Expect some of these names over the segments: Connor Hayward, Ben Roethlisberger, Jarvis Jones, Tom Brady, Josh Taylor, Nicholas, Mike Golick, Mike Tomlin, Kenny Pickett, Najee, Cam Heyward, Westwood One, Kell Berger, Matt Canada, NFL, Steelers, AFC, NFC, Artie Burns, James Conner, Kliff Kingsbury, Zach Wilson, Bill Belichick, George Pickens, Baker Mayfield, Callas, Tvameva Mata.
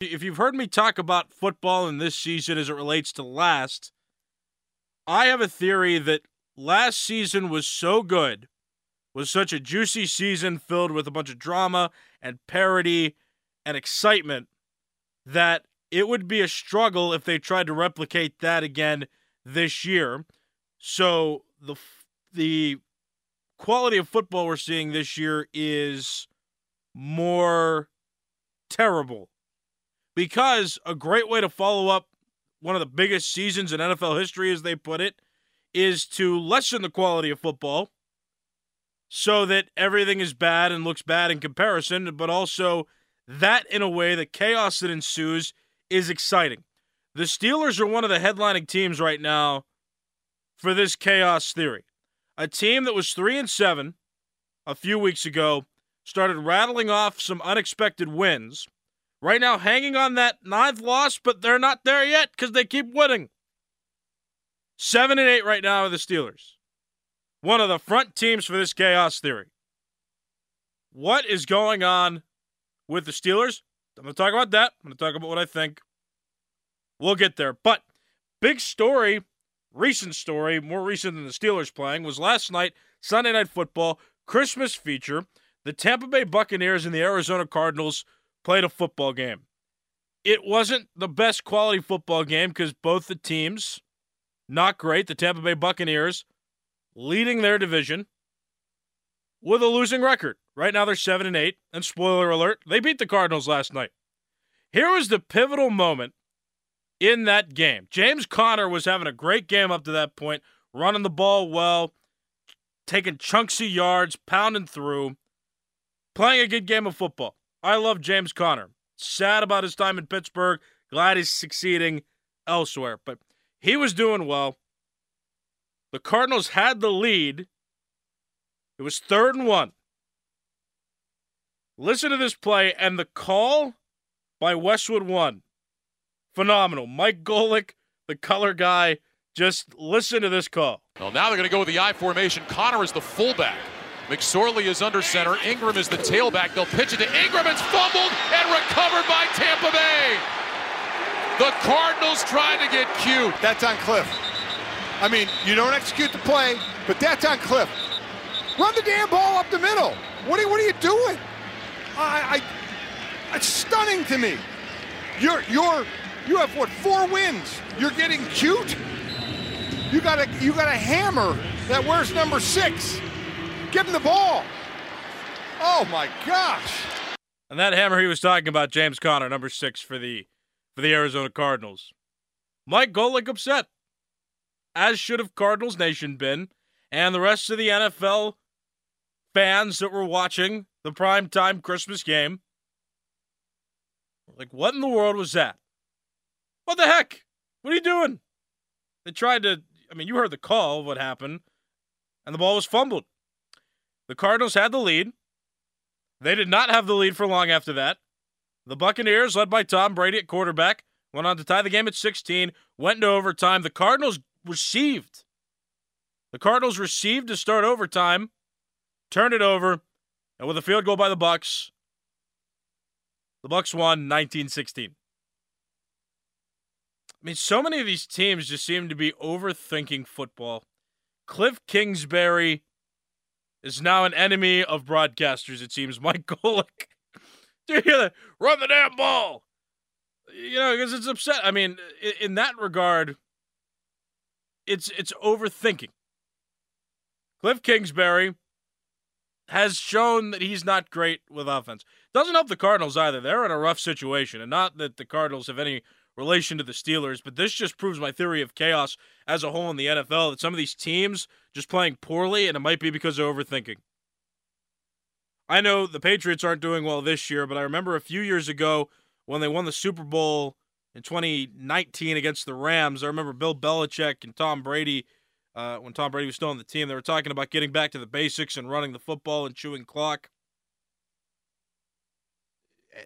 If you've heard me talk about football in this season as it relates to last, I have a theory that last season was so good, was such a juicy season filled with a bunch of drama and parody and excitement, that it would be a struggle if they tried to replicate that again this year. So the quality of football we're seeing this year is more terrible, because a great way to follow up one of the biggest seasons in NFL history, as they put it, is to lessen the quality of football so that everything is bad and looks bad in comparison, but also that, in a way, the chaos that ensues is exciting. The Steelers are one of the headlining teams right now for this chaos theory. A team that was 3-7 a few weeks ago started rattling off some unexpected wins. Right now, hanging on that 9th loss, but they're not there yet because they keep winning. 7-8 right now are the Steelers. One of the front teams for this chaos theory. What is going on with the Steelers? I'm going to talk about that. I'm going to talk about what I think. We'll get there. But big story, recent story, more recent than the Steelers playing, was last night, Sunday Night Football, Christmas feature. The Tampa Bay Buccaneers and the Arizona Cardinals played a football game. It wasn't the best quality football game because both the teams, not great. The Tampa Bay Buccaneers leading their division with a losing record. Right now they're 7-8, and spoiler alert, they beat the Cardinals last night. Here was the pivotal moment in that game. James Conner was having a great game up to that point, running the ball well, taking chunks of yards, pounding through, playing a good game of football. I love James Conner. Sad about his time in Pittsburgh. Glad he's succeeding elsewhere. But he was doing well. The Cardinals had the lead. It was 3rd and 1. Listen to this play and the call by Westwood One. Phenomenal. Mike Golick, the color guy, just listen to this call. Well, now they're going to go with the I formation. Conner is the fullback. McSorley is under center. Ingram is the tailback. They'll pitch it to Ingram. It's fumbled and recovered by Tampa Bay. The Cardinals trying to get cute. That's on Kliff. I mean, you don't execute the play, but that's on Kliff. Run the damn ball up the middle. What are you doing? It's stunning to me. You have what, 4 wins? You're getting cute. You got a hammer that wears number 6. Give him the ball. Oh, my gosh. And that hammer he was talking about, James Conner, number 6 for the Arizona Cardinals. Mike Golick upset, as should have Cardinals Nation been, and the rest of the NFL fans that were watching the primetime Christmas game. Like, what in the world was that? What the heck? What are you doing? They tried to, I mean, you heard the call of what happened, and the ball was fumbled. The Cardinals had the lead. They did not have the lead for long after that. The Buccaneers, led by Tom Brady at quarterback, went on to tie the game at 16, went into overtime. The Cardinals received. The Cardinals received to start overtime, turned it over, and with a field goal by the Bucs, the Bucs won 19-16. I mean, so many of these teams just seem to be overthinking football. Kliff Kingsbury is now an enemy of broadcasters, it seems. Mike Golick. Do you hear that? Run the damn ball! You know, because it's upset. I mean, in that regard, it's overthinking. Kliff Kingsbury has shown that he's not great with offense. Doesn't help the Cardinals either. They're in a rough situation, and not that the Cardinals have any relation to the Steelers, but this just proves my theory of chaos as a whole in the NFL, that some of these teams just playing poorly, and it might be because of overthinking. I know the Patriots aren't doing well this year, but I remember a few years ago when they won the Super Bowl in 2019 against the Rams. I remember Bill Belichick and Tom Brady, when Tom Brady was still on the team, they were talking about getting back to the basics and running the football and chewing clock.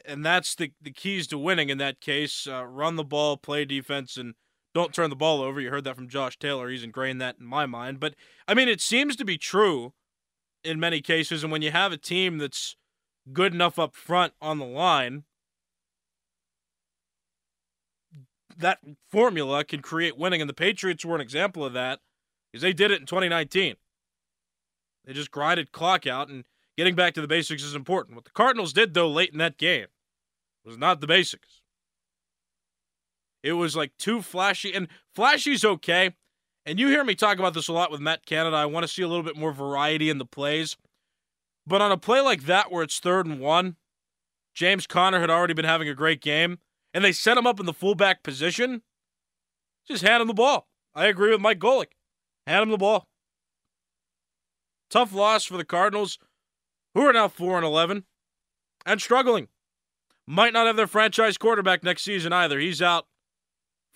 And that's the keys to winning in that case. Run the ball, play defense, and don't turn the ball over. You heard that from Josh Taylor. He's ingrained that in my mind. But, I mean, it seems to be true in many cases. And when you have a team that's good enough up front on the line, that formula can create winning, and the Patriots were an example of that because they did it in 2019. They just grinded clock out, and getting back to the basics is important. What the Cardinals did, though, late in that game was not the basics. It was like too flashy, and flashy's okay. And you hear me talk about this a lot with Matt Canada. I want to see a little bit more variety in the plays. But on a play like that where it's 3rd and 1, James Conner had already been having a great game, and they set him up in the fullback position. Just hand him the ball. I agree with Mike Golick. Hand him the ball. Tough loss for the Cardinals, who are now 4-11 and struggling. Might not have their franchise quarterback next season either. He's out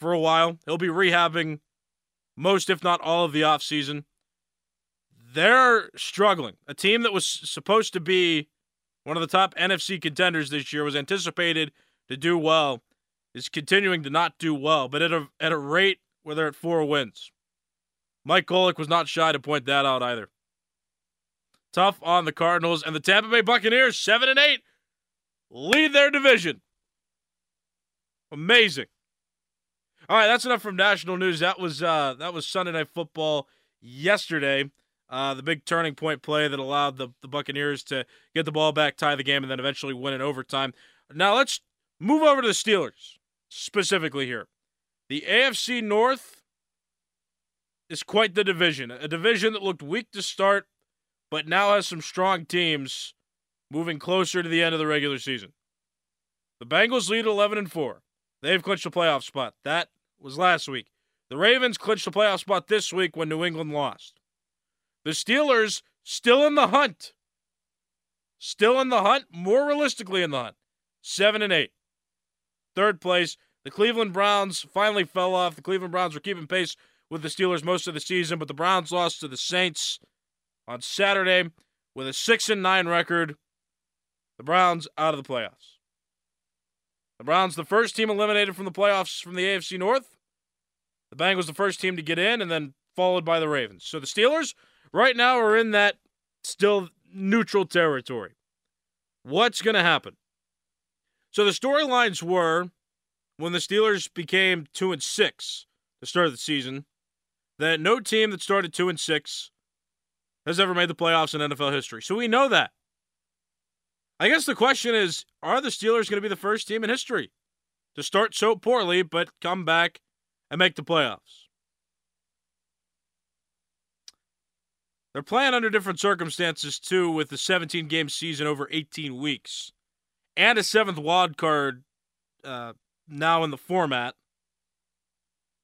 for a while. He'll be rehabbing most, if not all, of the offseason. They're struggling. A team that was supposed to be one of the top NFC contenders this year, was anticipated to do well, is continuing to not do well, but at a rate where they're at 4 wins. Mike Golick was not shy to point that out either. Tough on the Cardinals, and the Tampa Bay Buccaneers, 7-8, lead their division. Amazing. All right, that's enough from national news. That was Sunday Night Football yesterday. The big turning point play that allowed the Buccaneers to get the ball back, tie the game, and then eventually win in overtime. Now let's move over to the Steelers, specifically here. The AFC North is quite the division. A division that looked weak to start, but now has some strong teams moving closer to the end of the regular season. The Bengals lead 11-4. They've clinched a playoff spot. That was last week. The Ravens clinched a playoff spot this week when New England lost. The Steelers still in the hunt. Still in the hunt, more realistically in the hunt. 7-8. 3rd place. The Cleveland Browns finally fell off. The Cleveland Browns were keeping pace with the Steelers most of the season, but the Browns lost to the Saints on Saturday with a 6-9 record. The Browns out of the playoffs. The Browns, the first team eliminated from the playoffs from the AFC North. The Bengals, the first team to get in, and then followed by the Ravens. So the Steelers right now we're in that still neutral territory. What's going to happen? So the storylines were, when the Steelers became 2-6 to start of the season, that no team that started 2-6 has ever made the playoffs in NFL history. So we know that. I guess the question is, are the Steelers going to be the first team in history to start so poorly but come back and make the playoffs? They're playing under different circumstances, too, with the 17-game season over 18 weeks and a 7th wild card now in the format.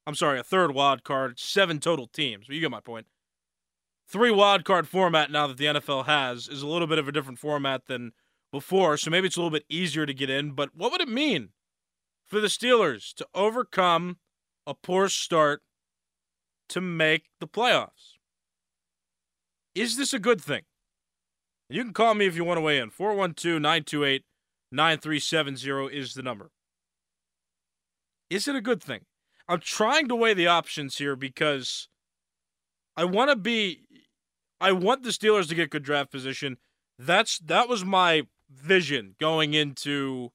I'm sorry, a 3rd wild card, 7 total teams. But you get my point. 3 wild card format now that the NFL has is a little bit of a different format than before, so maybe it's a little bit easier to get in. But what would it mean for the Steelers to overcome a poor start to make the playoffs? Is this a good thing? You can call me if you want to weigh in. 412-928-9370 is the number. Is it a good thing? I'm trying to weigh the options here because I want the Steelers to get good draft position. That was my vision going into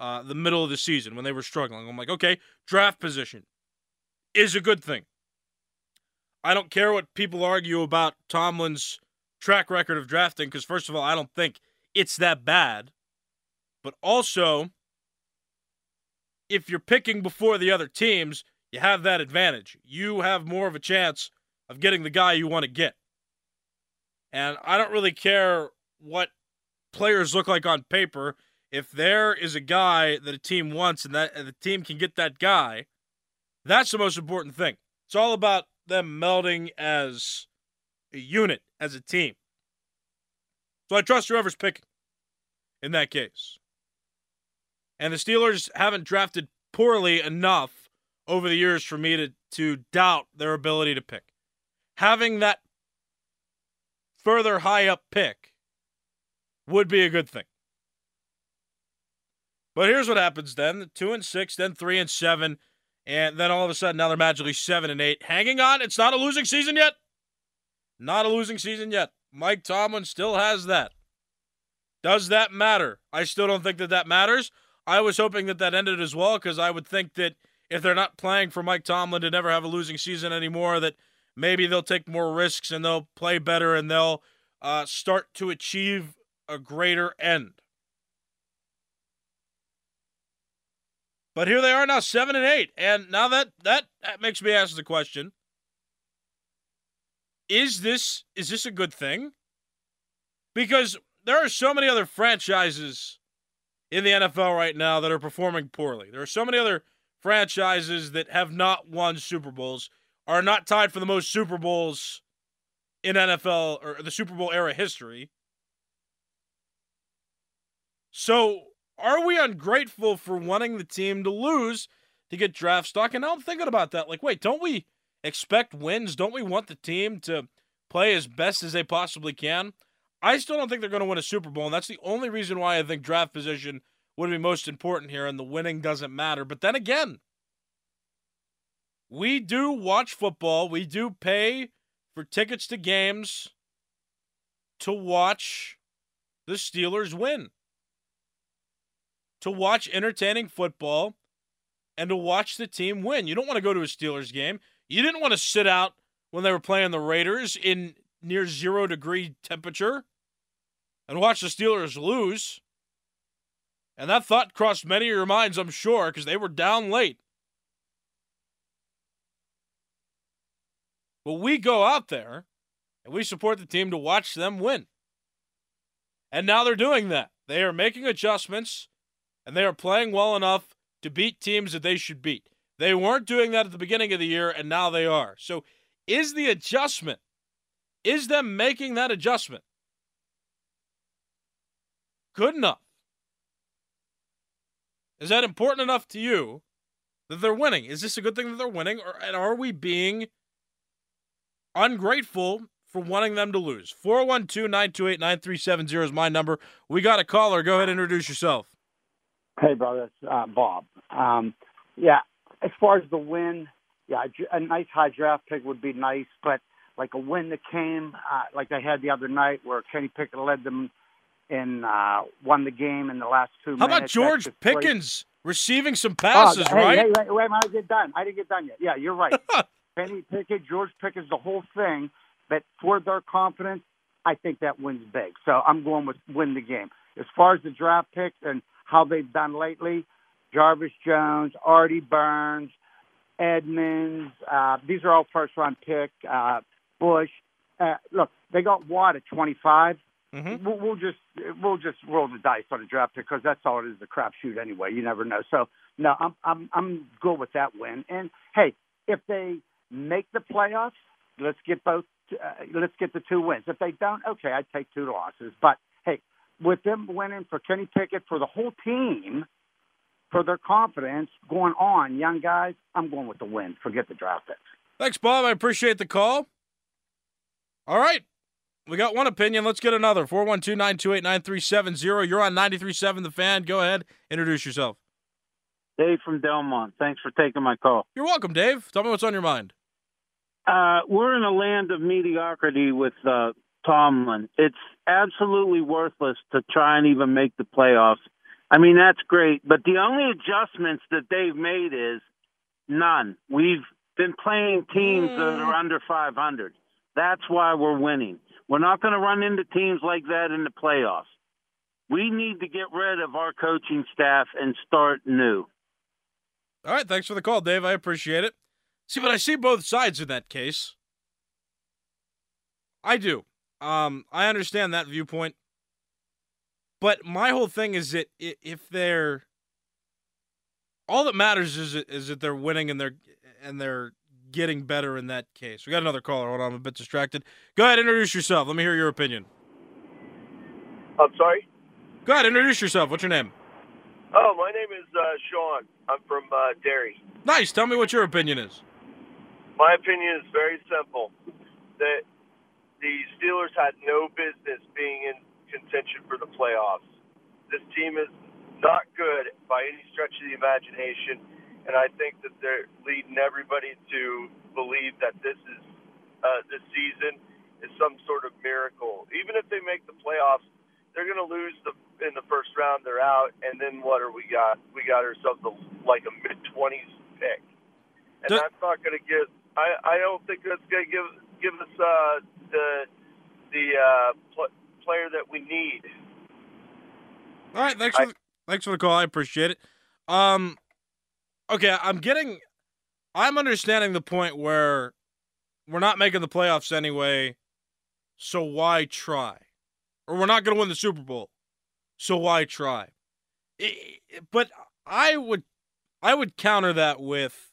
the middle of the season when they were struggling. I'm like, okay, draft position is a good thing. I don't care what people argue about Tomlin's track record of drafting because, first of all, I don't think it's that bad. But also, if you're picking before the other teams, you have that advantage. You have more of a chance of getting the guy you want to get. And I don't really care what players look like on paper. If there is a guy that a team wants and that the team can get that guy, that's the most important thing. It's all about them melding as a unit, as a team. So I trust whoever's picking in that case. And the Steelers haven't drafted poorly enough over the years for me to doubt their ability to pick. Having that further high up pick would be a good thing. But here's what happens then. 2-6, then 3-7. And then all of a sudden, now they're magically 7-8. Hanging on. It's not a losing season yet. Not a losing season yet. Mike Tomlin still has that. Does that matter? I still don't think that matters. I was hoping that ended as well because I would think that if they're not playing for Mike Tomlin to never have a losing season anymore, that maybe they'll take more risks and they'll play better and they'll start to achieve a greater end. But here they are now, 7-8. And now that makes me ask the question, is this a good thing? Because there are so many other franchises in the NFL right now that are performing poorly. There are so many other franchises that have not won Super Bowls, are not tied for the most Super Bowls in NFL or the Super Bowl era history. So are we ungrateful for wanting the team to lose to get draft stock? And now I'm thinking about that. Like, wait, don't we expect wins? Don't we want the team to play as best as they possibly can? I still don't think they're going to win a Super Bowl, and that's the only reason why I think draft position would be most important here, and the winning doesn't matter. But then again, we do watch football. We do pay for tickets to games to watch the Steelers win, to watch entertaining football, and to watch the team win. You don't want to go to a Steelers game. You didn't want to sit out when they were playing the Raiders in near 0 degree temperature and watch the Steelers lose. And that thought crossed many of your minds, I'm sure, because they were down late. But we go out there and we support the team to watch them win. And now they're doing that. They are making adjustments, and they are playing well enough to beat teams that they should beat. They weren't doing that at the beginning of the year, and now they are. So is the adjustment, is them making that adjustment good enough? Is that important enough to you that they're winning? Is this a good thing that they're winning, and are we being ungrateful for wanting them to lose? 412-928-9370 is my number. We got a caller. Go ahead and introduce yourself. Hey, brother. It's Bob. As far as the win, a nice high draft pick would be nice, but like a win that came, like they had the other night where Kenny Pickett led them and won the game in the last 2 minutes. How about George Pickens receiving some passes, right? Wait, I didn't get done. I didn't get done yet. Yeah, you're right. Kenny Pickett, George Pickens, the whole thing, but for their confidence, I think that wins big. So I'm going with win the game. As far as the draft picks and how they've done lately, Jarvis Jones, Artie Burns, Edmonds, these are all first-round picks, Bush. Look, they got Watt at 25. Mm-hmm. We'll just roll the dice on a draft pick because that's all it is, the crapshoot anyway. You never know. So no, I'm good with that win. And hey, if they make the playoffs, let's get both. Let's get the 2 wins. If they don't, okay, I'd take 2 losses. But hey, with them winning for Kenny Pickett, for the whole team, for their confidence going on, young guys, I'm going with the win. Forget the draft picks. Thanks, Bob. I appreciate the call. All right. We got one opinion. Let's get another. 412-928-9370. You're on 93.7 The Fan. Go ahead. Introduce yourself. Dave from Delmont. Thanks for taking my call. You're welcome, Dave. Tell me what's on your mind. We're in a land of mediocrity with Tomlin. It's absolutely worthless to try and even make the playoffs. I mean, that's great. But the only adjustments that they've made is none. We've been playing teams that are under 500. That's why we're winning. We're not going to run into teams like that in the playoffs. We need to get rid of our coaching staff and start new. All right, thanks for the call, Dave. I appreciate it. See, but I see both sides in that case. I do. I understand that viewpoint. But my whole thing is that if they're – all that matters is that they're winning and they're getting better in that case. We got another caller. Hold on, I'm a bit distracted. Go ahead, introduce yourself. Let me hear your opinion. I'm sorry? Go ahead, introduce yourself. What's your name? Oh, my name is Sean. I'm from Derry. Nice. Tell me what your opinion is. My opinion is very simple, that the Steelers had no business being in contention for the playoffs. This team is not good by any stretch of the imagination, and I think that they're leading everybody to believe that this is this season is some sort of miracle. Even if they make the playoffs, they're going to lose in the first round. They're out, and then what are we got? We got ourselves like a mid-20s pick. and I'm not going to give. I don't think that's going to give us the player that we need. All right, thanks for the call. I appreciate it. Okay, I'm understanding the point where we're not making the playoffs anyway, so why try? Or we're not going to win the Super Bowl, so why try? But I would counter that with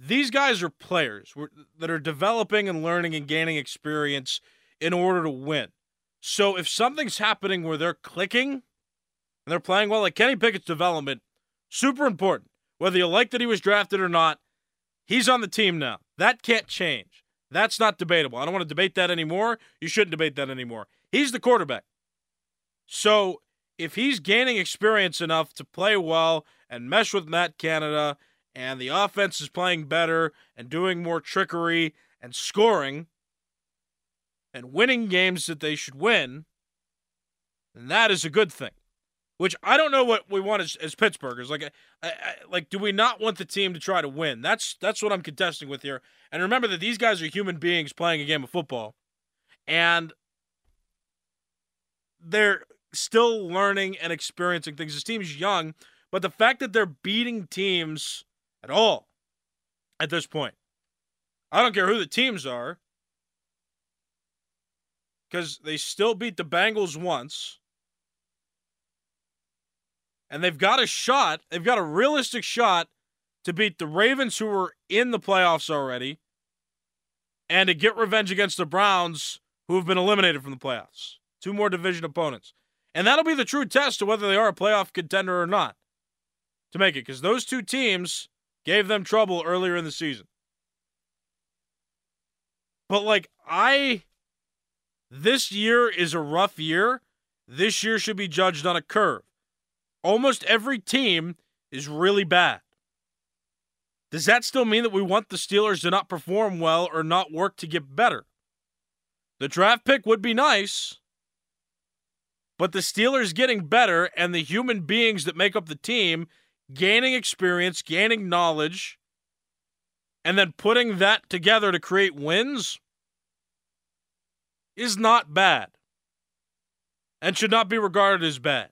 these guys are players that are developing and learning and gaining experience in order to win. So if something's happening where they're clicking and they're playing well, like Kenny Pickett's development, super important. Whether you like that he was drafted or not, he's on the team now. That can't change. That's not debatable. I don't want to debate that anymore. You shouldn't debate that anymore. He's the quarterback. So if he's gaining experience enough to play well and mesh with Matt Canada and the offense is playing better and doing more trickery and scoring and winning games that they should win, then that is a good thing. Which I don't know what we want as Pittsburghers. Like, do we not want the team to try to win? That's what I'm contesting with here. And remember that these guys are human beings playing a game of football, and they're still learning and experiencing things. This team's young, but the fact that they're beating teams at all at this point, I don't care who the teams are, because they still beat the Bengals once. And they've got a shot, they've got a realistic shot to beat the Ravens, who were in the playoffs already, and to get revenge against the Browns, who have been eliminated from the playoffs. Two more division opponents. And that'll be the true test to whether they are a playoff contender or not to make it, because those two teams gave them trouble earlier in the season. But, this year is a rough year. This year should be judged on a curve. Almost every team is really bad. Does that still mean that we want the Steelers to not perform well or not work to get better? The draft pick would be nice, but the Steelers getting better and the human beings that make up the team gaining experience, gaining knowledge, and then putting that together to create wins is not bad and should not be regarded as bad.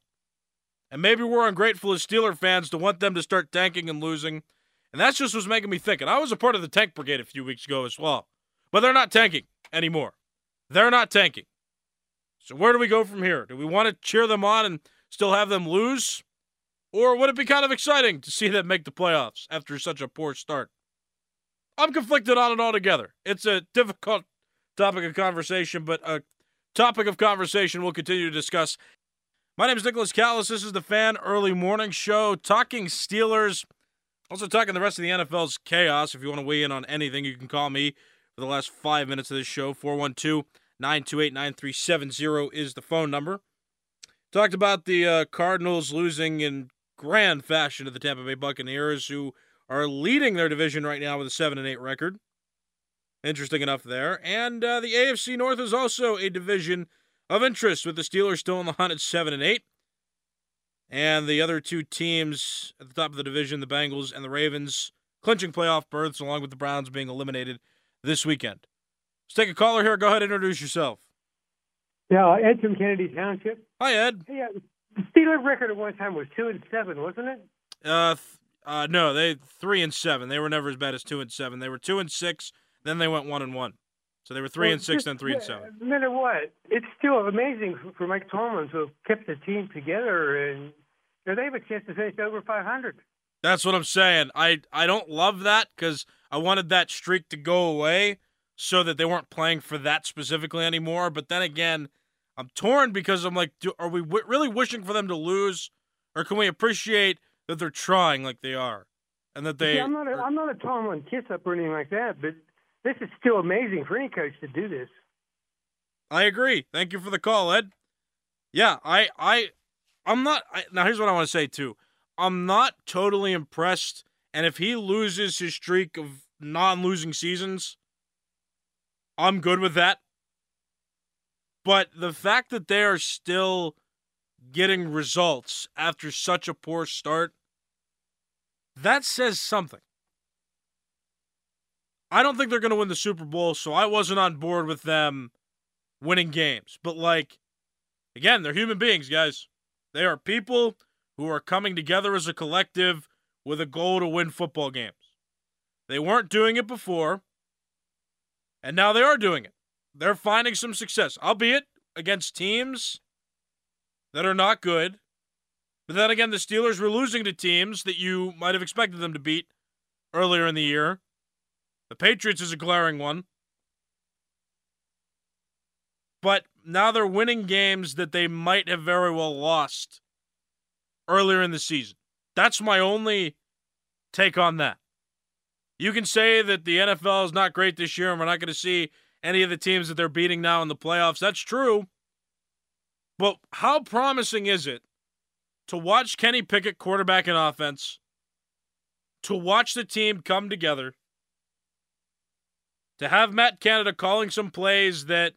And maybe we're ungrateful as Steeler fans to want them to start tanking and losing. And that's just what's making me think. And I was a part of the tank brigade a few weeks ago as well. But they're not tanking anymore. They're not tanking. So where do we go from here? Do we want to cheer them on and still have them lose? Or would it be kind of exciting to see them make the playoffs after such a poor start? I'm conflicted on it altogether. It's a difficult topic of conversation, but a topic of conversation we'll continue to discuss. My name is Nicholas Callas. This is the Fan Early Morning Show, talking Steelers, also talking the rest of the NFL's chaos. If you want to weigh in on anything, you can call me for the last 5 minutes of this show. 412-928-9370 is the phone number. Talked about the Cardinals losing in grand fashion to the Tampa Bay Buccaneers, who are leading their division right now with a 7-8 record. Interesting enough there. And the AFC North is also a division of interest, with the Steelers still in the hunt at 7-8. And the other two teams at the top of the division, the Bengals and the Ravens, clinching playoff berths, along with the Browns being eliminated this weekend. Let's take a caller here. Go ahead and introduce yourself. Yeah, Ed from Kennedy Township. Hi, Ed. Hey, the Steelers record at one time was 2-7, wasn't it? No, they 3-7. They were never as bad as 2-7. They were 2-6, then they went 1-1. So they were 3-6, then 3-7. No matter what, it's still amazing for Mike Tomlin to have kept the team together, and they have a chance to finish over 500. That's what I'm saying. I don't love that because I wanted that streak to go away so that they weren't playing for that specifically anymore. But then again, I'm torn because I'm like, are we really wishing for them to lose, or can we appreciate that they're trying like they are, and that they? Yeah, I'm not a Tomlin kiss-up or anything like that, but this is still amazing for any coach to do this. I agree. Thank you for the call, Ed. Yeah, now here's what I want to say, too. I'm not totally impressed, and if he loses his streak of non-losing seasons, I'm good with that. But the fact that they are still getting results after such a poor start, that says something. I don't think they're going to win the Super Bowl, so I wasn't on board with them winning games. But, like, again, they're human beings, guys. They are people who are coming together as a collective with a goal to win football games. They weren't doing it before, and now they are doing it. They're finding some success, albeit against teams that are not good. But then again, the Steelers were losing to teams that you might have expected them to beat earlier in the year. The Patriots is a glaring one. But now they're winning games that they might have very well lost earlier in the season. That's my only take on that. You can say that the NFL is not great this year and we're not going to see any of the teams that they're beating now in the playoffs. That's true. But how promising is it to watch Kenny Pickett quarterback and offense, to watch the team come together, to have Matt Canada calling some plays that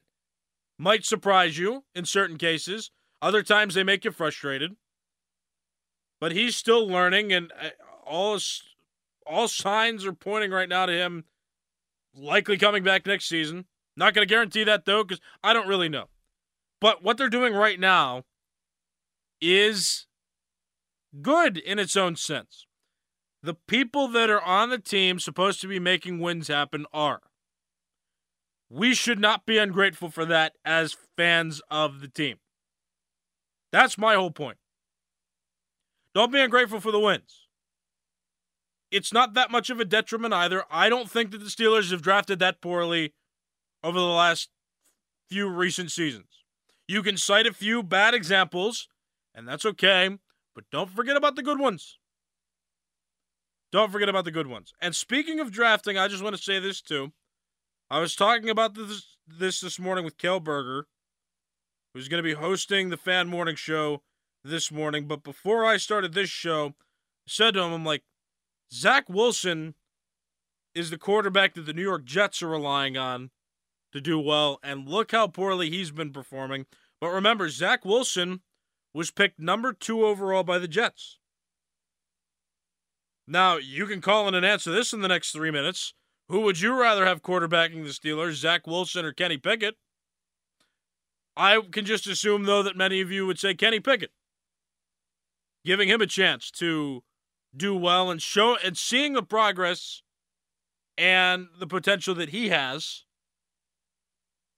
might surprise you in certain cases. Other times they make you frustrated. But he's still learning, and all signs are pointing right now to him likely coming back next season. Not going to guarantee that, though, because I don't really know. But what they're doing right now is good in its own sense. The people that are on the team supposed to be making wins happen are. We should not be ungrateful for that as fans of the team. That's my whole point. Don't be ungrateful for the wins. It's not that much of a detriment either. I don't think that the Steelers have drafted that poorly over the last few recent seasons. You can cite a few bad examples, and that's okay, but don't forget about the good ones. Don't forget about the good ones. And speaking of drafting, I just want to say this too. I was talking about this morning with Kell Berger, who's going to be hosting the Fan Morning Show this morning. But before I started this show, I said to him, I'm like, Zach Wilson is the quarterback that the New York Jets are relying on to do well, and look how poorly he's been performing. But remember, Zach Wilson was picked number 2 overall by the Jets. Now, you can call in and answer this in the next 3 minutes. Who would you rather have quarterbacking the Steelers, Zach Wilson or Kenny Pickett? I can just assume, though, that many of you would say Kenny Pickett. Giving him a chance to do well and show and seeing the progress and the potential that he has,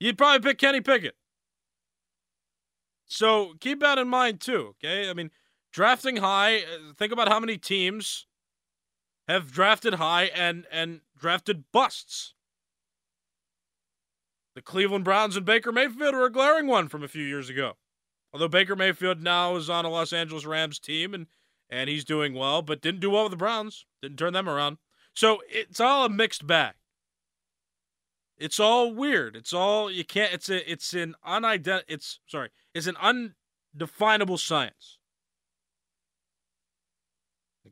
you'd probably pick Kenny Pickett. So keep that in mind, too, okay? I mean, drafting high, think about how many teams have drafted high and drafted busts. The Cleveland Browns and Baker Mayfield are a glaring one from a few years ago. Although Baker Mayfield now is on a Los Angeles Rams team, and he's doing well, but didn't do well with the Browns. Didn't turn them around. So it's all a mixed bag. It's all weird. It's all you can't. It's an undefinable science.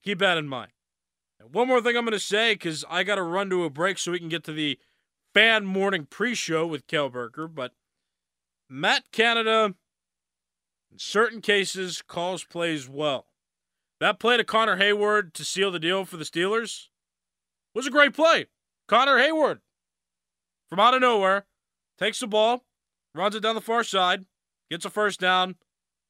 Keep that in mind. One more thing I'm going to say, because I got to run to a break so we can get to the Fan Morning Pre-Show with Kell Berger, but Matt Canada, in certain cases, calls plays well. That play to Connor Hayward to seal the deal for the Steelers was a great play. Connor Hayward, from out of nowhere, takes the ball, runs it down the far side, gets a first down.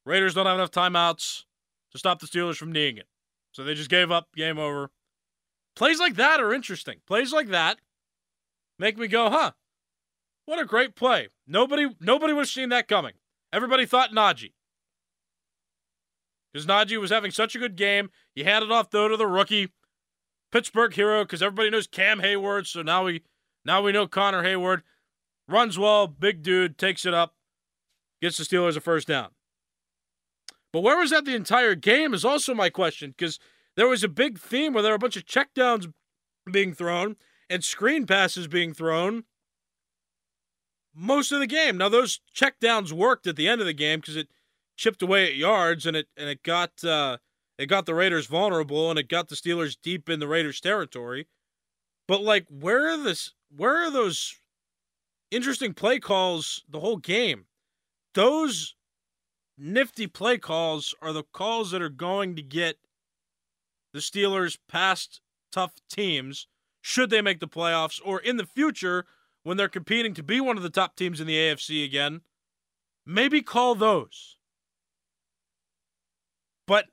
Raiders don't have enough timeouts to stop the Steelers from kneeing it. So they just gave up, game over. Plays like that are interesting. Plays like that make me go, huh, what a great play. Nobody would have seen that coming. Everybody thought Najee. Because Najee was having such a good game. He handed off, though, to the rookie, Pittsburgh hero, because everybody knows Cam Heyward, so now we know Connor Hayward. Runs well, big dude, takes it up, gets the Steelers a first down. But where was that the entire game is also my question, because there was a big theme where there were a bunch of checkdowns being thrown and screen passes being thrown most of the game. Now, those checkdowns worked at the end of the game because it chipped away at yards and it got the Raiders vulnerable and it got the Steelers deep in the Raiders' territory. But, like, where are those interesting play calls the whole game? Those nifty play calls are the calls that are going to get the Steelers past tough teams should they make the playoffs, or in the future when they're competing to be one of the top teams in the AFC again, maybe call those. But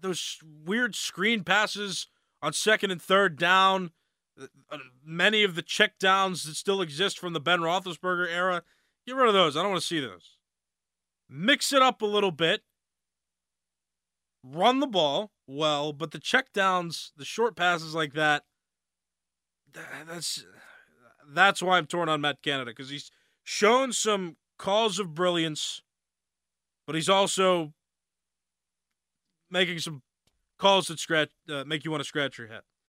those weird screen passes on second and third down, many of the check downs that still exist from the Ben Roethlisberger era, get rid of those. I don't want to see those. Mix it up a little bit. Run the ball well, but the check downs, the short passes like that, that's why I'm torn on Matt Canada, because he's shown some calls of brilliance, but he's also making some calls that make you want to scratch your head.